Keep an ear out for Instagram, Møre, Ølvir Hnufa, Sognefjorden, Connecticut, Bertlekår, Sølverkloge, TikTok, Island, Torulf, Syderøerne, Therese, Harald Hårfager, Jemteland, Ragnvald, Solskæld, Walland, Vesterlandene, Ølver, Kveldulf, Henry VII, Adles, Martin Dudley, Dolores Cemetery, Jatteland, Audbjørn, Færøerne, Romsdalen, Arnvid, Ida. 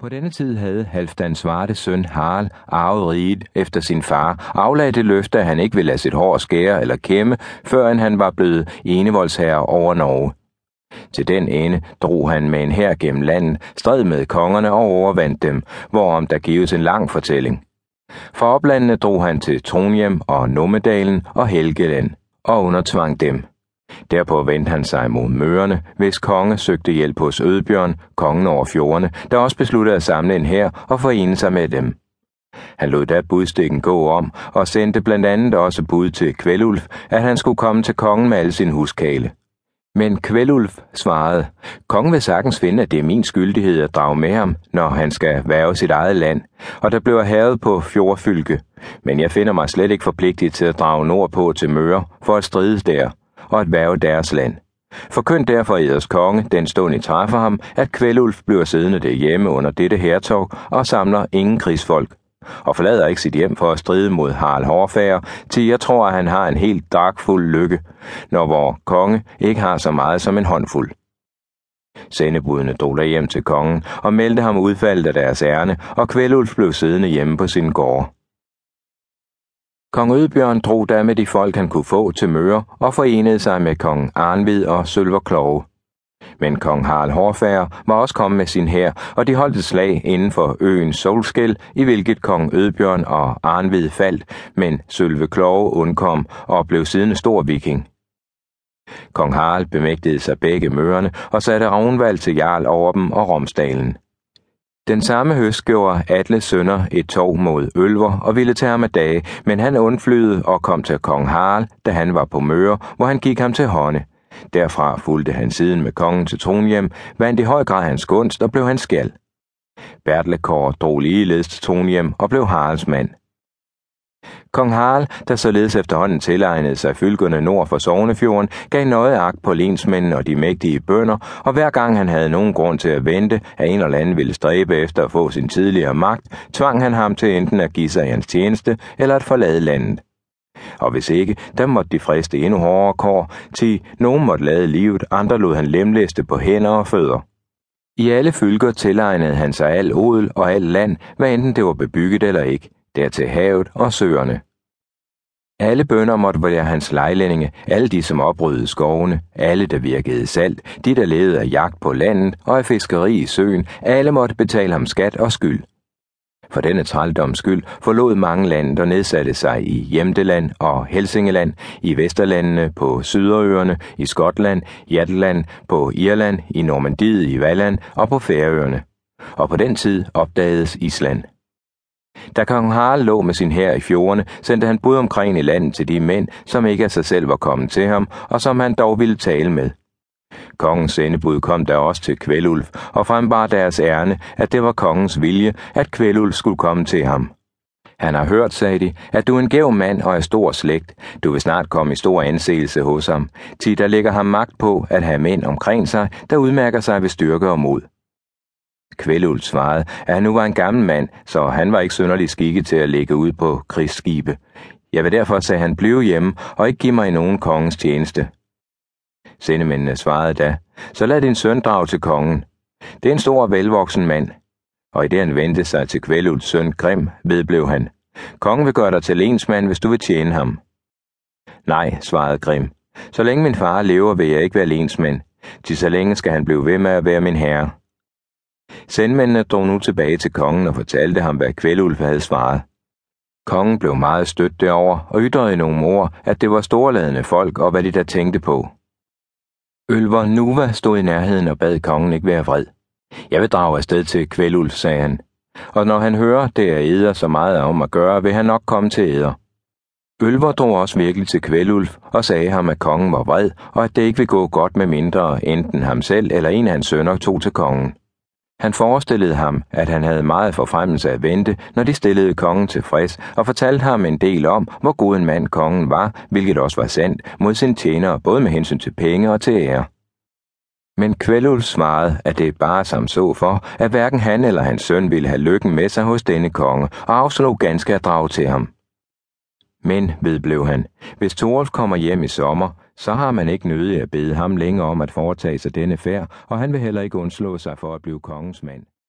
På denne tid havde Halfdan Svarte søn Harald arvet riget efter sin far, aflagde det løfte, at han ikke ville lade sit hår skære eller kæmme, før han var blevet enevoldsherre over Norge. Til den ende drog han med en hær gennem landet, stred med kongerne og overvandt dem, hvorom der gives en lang fortælling. Fra oplandene drog han til Trondhjem og Normandalen og Helgeland og undertvang dem. Derpå vendte han sig mod mørerne, hvis konge søgte hjælp hos Audbjørn, kongen over fjordene, der også besluttede at samle en hær og forene sig med dem. Han lod da budstikken gå om, og sendte blandt andet også bud til Kveldulf, at han skulle komme til kongen med al sin huskale. Men Kveldulf svarede, kongen vil sagtens finde, at det er min skyldighed at drage med ham, når han skal værve sit eget land, og der bliver havet på fjordfylke, men jeg finder mig slet ikke forpligtet til at drage nordpå til Møre for at strides der og at værve deres land. Forkynd derfor eders konge, den stund I træffer ham, at Kveldulf bliver siddende derhjemme under dette hertog og samler ingen krigsfolk, og forlader ikke sit hjem for at stride mod Harald Hårfager, til jeg tror, at han har en helt dragfuld lykke, når vor konge ikke har så meget som en håndfuld. Sendebudene drog der hjem til kongen og meldte ham udfaldet af deres ærne, og Kveldulf blev siddende hjemme på sin gård. Kong Audbjørn drog da med de folk, han kunne få til Møre, og forenede sig med kong Arnvid og Sølverkloge. Men kong Harald Hårfager var også kommet med sin hær, og de holdt et slag inden for øen Solskæld, i hvilket kong Audbjørn og Arnvid faldt, men Sølverkloge undkom og blev siden stor viking. Kong Harald bemægtede sig begge mørerne og satte Ragnvald til jarl over dem og Romsdalen. Den samme høst gjorde Adles sønner et tog mod Ølver og ville tage ham af dage, men han undflyede og kom til kong Harald, da han var på Møre, hvor han gik ham til hånde. Derfra fulgte han siden med kongen til Trondhjem, vandt i høj grad hans gunst og blev hans skjald. Bertlekår drog ligeledes til Trondhjem og blev Haralds mand. Kong Harald, der således efterhånden tilegnede sig fylkerne nord for Sognefjorden, gav nøje agt på lensmændene og de mægtige bønder, og hver gang han havde nogen grund til at vente, at en eller anden ville stræbe efter at få sin tidligere magt, tvang han ham til enten at give sig hans tjeneste eller at forlade landet. Og hvis ikke, der måtte de friste endnu hårdere kår, til nogen måtte lade livet, andre lod han lemlæste på hænder og fødder. I alle fylker tilegnede han sig al odel og al land, hvad enten det var bebygget eller ikke, dertil havet og søerne. Alle bønder måtte være hans lejlændinge, alle de, som oprydede skovene, alle, der virkede salt, de, der levede af jagt på landet og af fiskeri i søen, alle måtte betale ham skat og skyld. For denne trældoms skyld forlod mange landet og nedsatte sig i Jemteland og Helsingeland, i Vesterlandene, på Syderøerne, i Skotland, Jatteland, på Irland, i Normandiet, i Walland og på Færøerne. Og på den tid opdagedes Island. Da kong Harald lå med sin hær i fjordene, sendte han bud omkring i landet til de mænd, som ikke af sig selv var kommet til ham, og som han dog ville tale med. Kongens sendebud kom da også til Kveldulf, og frembar deres ærne, at det var kongens vilje, at Kveldulf skulle komme til ham. Han har hørt, sagde de, at du er en gæv mand og er stor slægt. Du vil snart komme i stor anseelse hos ham, til der lægger ham magt på at have mænd omkring sig, der udmærker sig ved styrke og mod. Kveldulf svarede, at han nu var en gammel mand, så han var ikke synderlig skikket til at ligge ud på krigsskibe. Jeg vil derfor, sagde han, blive hjemme og ikke give mig nogen kongens tjeneste. Sendemændene svarede da, så lad din søn drage til kongen. Det er en stor og velvoksen mand. Og i det han vendte sig til Kveldulfs søn Grim, vedblev han. Kongen vil gøre dig til lensmand, hvis du vil tjene ham. Nej, svarede Grim. Så længe min far lever, vil jeg ikke være lensmand. Til så længe skal han blive ved med at være min herre. Sendmændene drog nu tilbage til kongen og fortalte ham, hvad Kveldulf havde svaret. Kongen blev meget stødt derover og ytrede i nogle ord, at det var storladende folk og hvad de der tænkte på. Ølvir Hnufa stod i nærheden og bad kongen ikke være vred. Jeg vil drage afsted til Kveldulf, sagde han, og når han hører, det er eder så meget om at gøre, vil han nok komme til eder. Ølvir drog også virkelig til Kveldulf og sagde ham, at kongen var vred, og at det ikke ville gå godt med mindre, enten ham selv eller en af hans sønner tog til kongen. Han forestillede ham, at han havde meget forfremmelse at vente, når de stillede kongen tilfreds, og fortalte ham en del om, hvor god en mand kongen var, hvilket også var sandt, mod sine tjenere, både med hensyn til penge og til ære. Men Kveldulf svarede, at det bare som så for, at hverken han eller hans søn ville have lykken med sig hos denne konge, og afslog ganske at drage til ham. Men, vedblev han, hvis Torulf kommer hjem i sommer, så har man ikke nødig at bede ham længere om at foretage sig denne færd, og han vil heller ikke undslå sig for at blive kongens mand.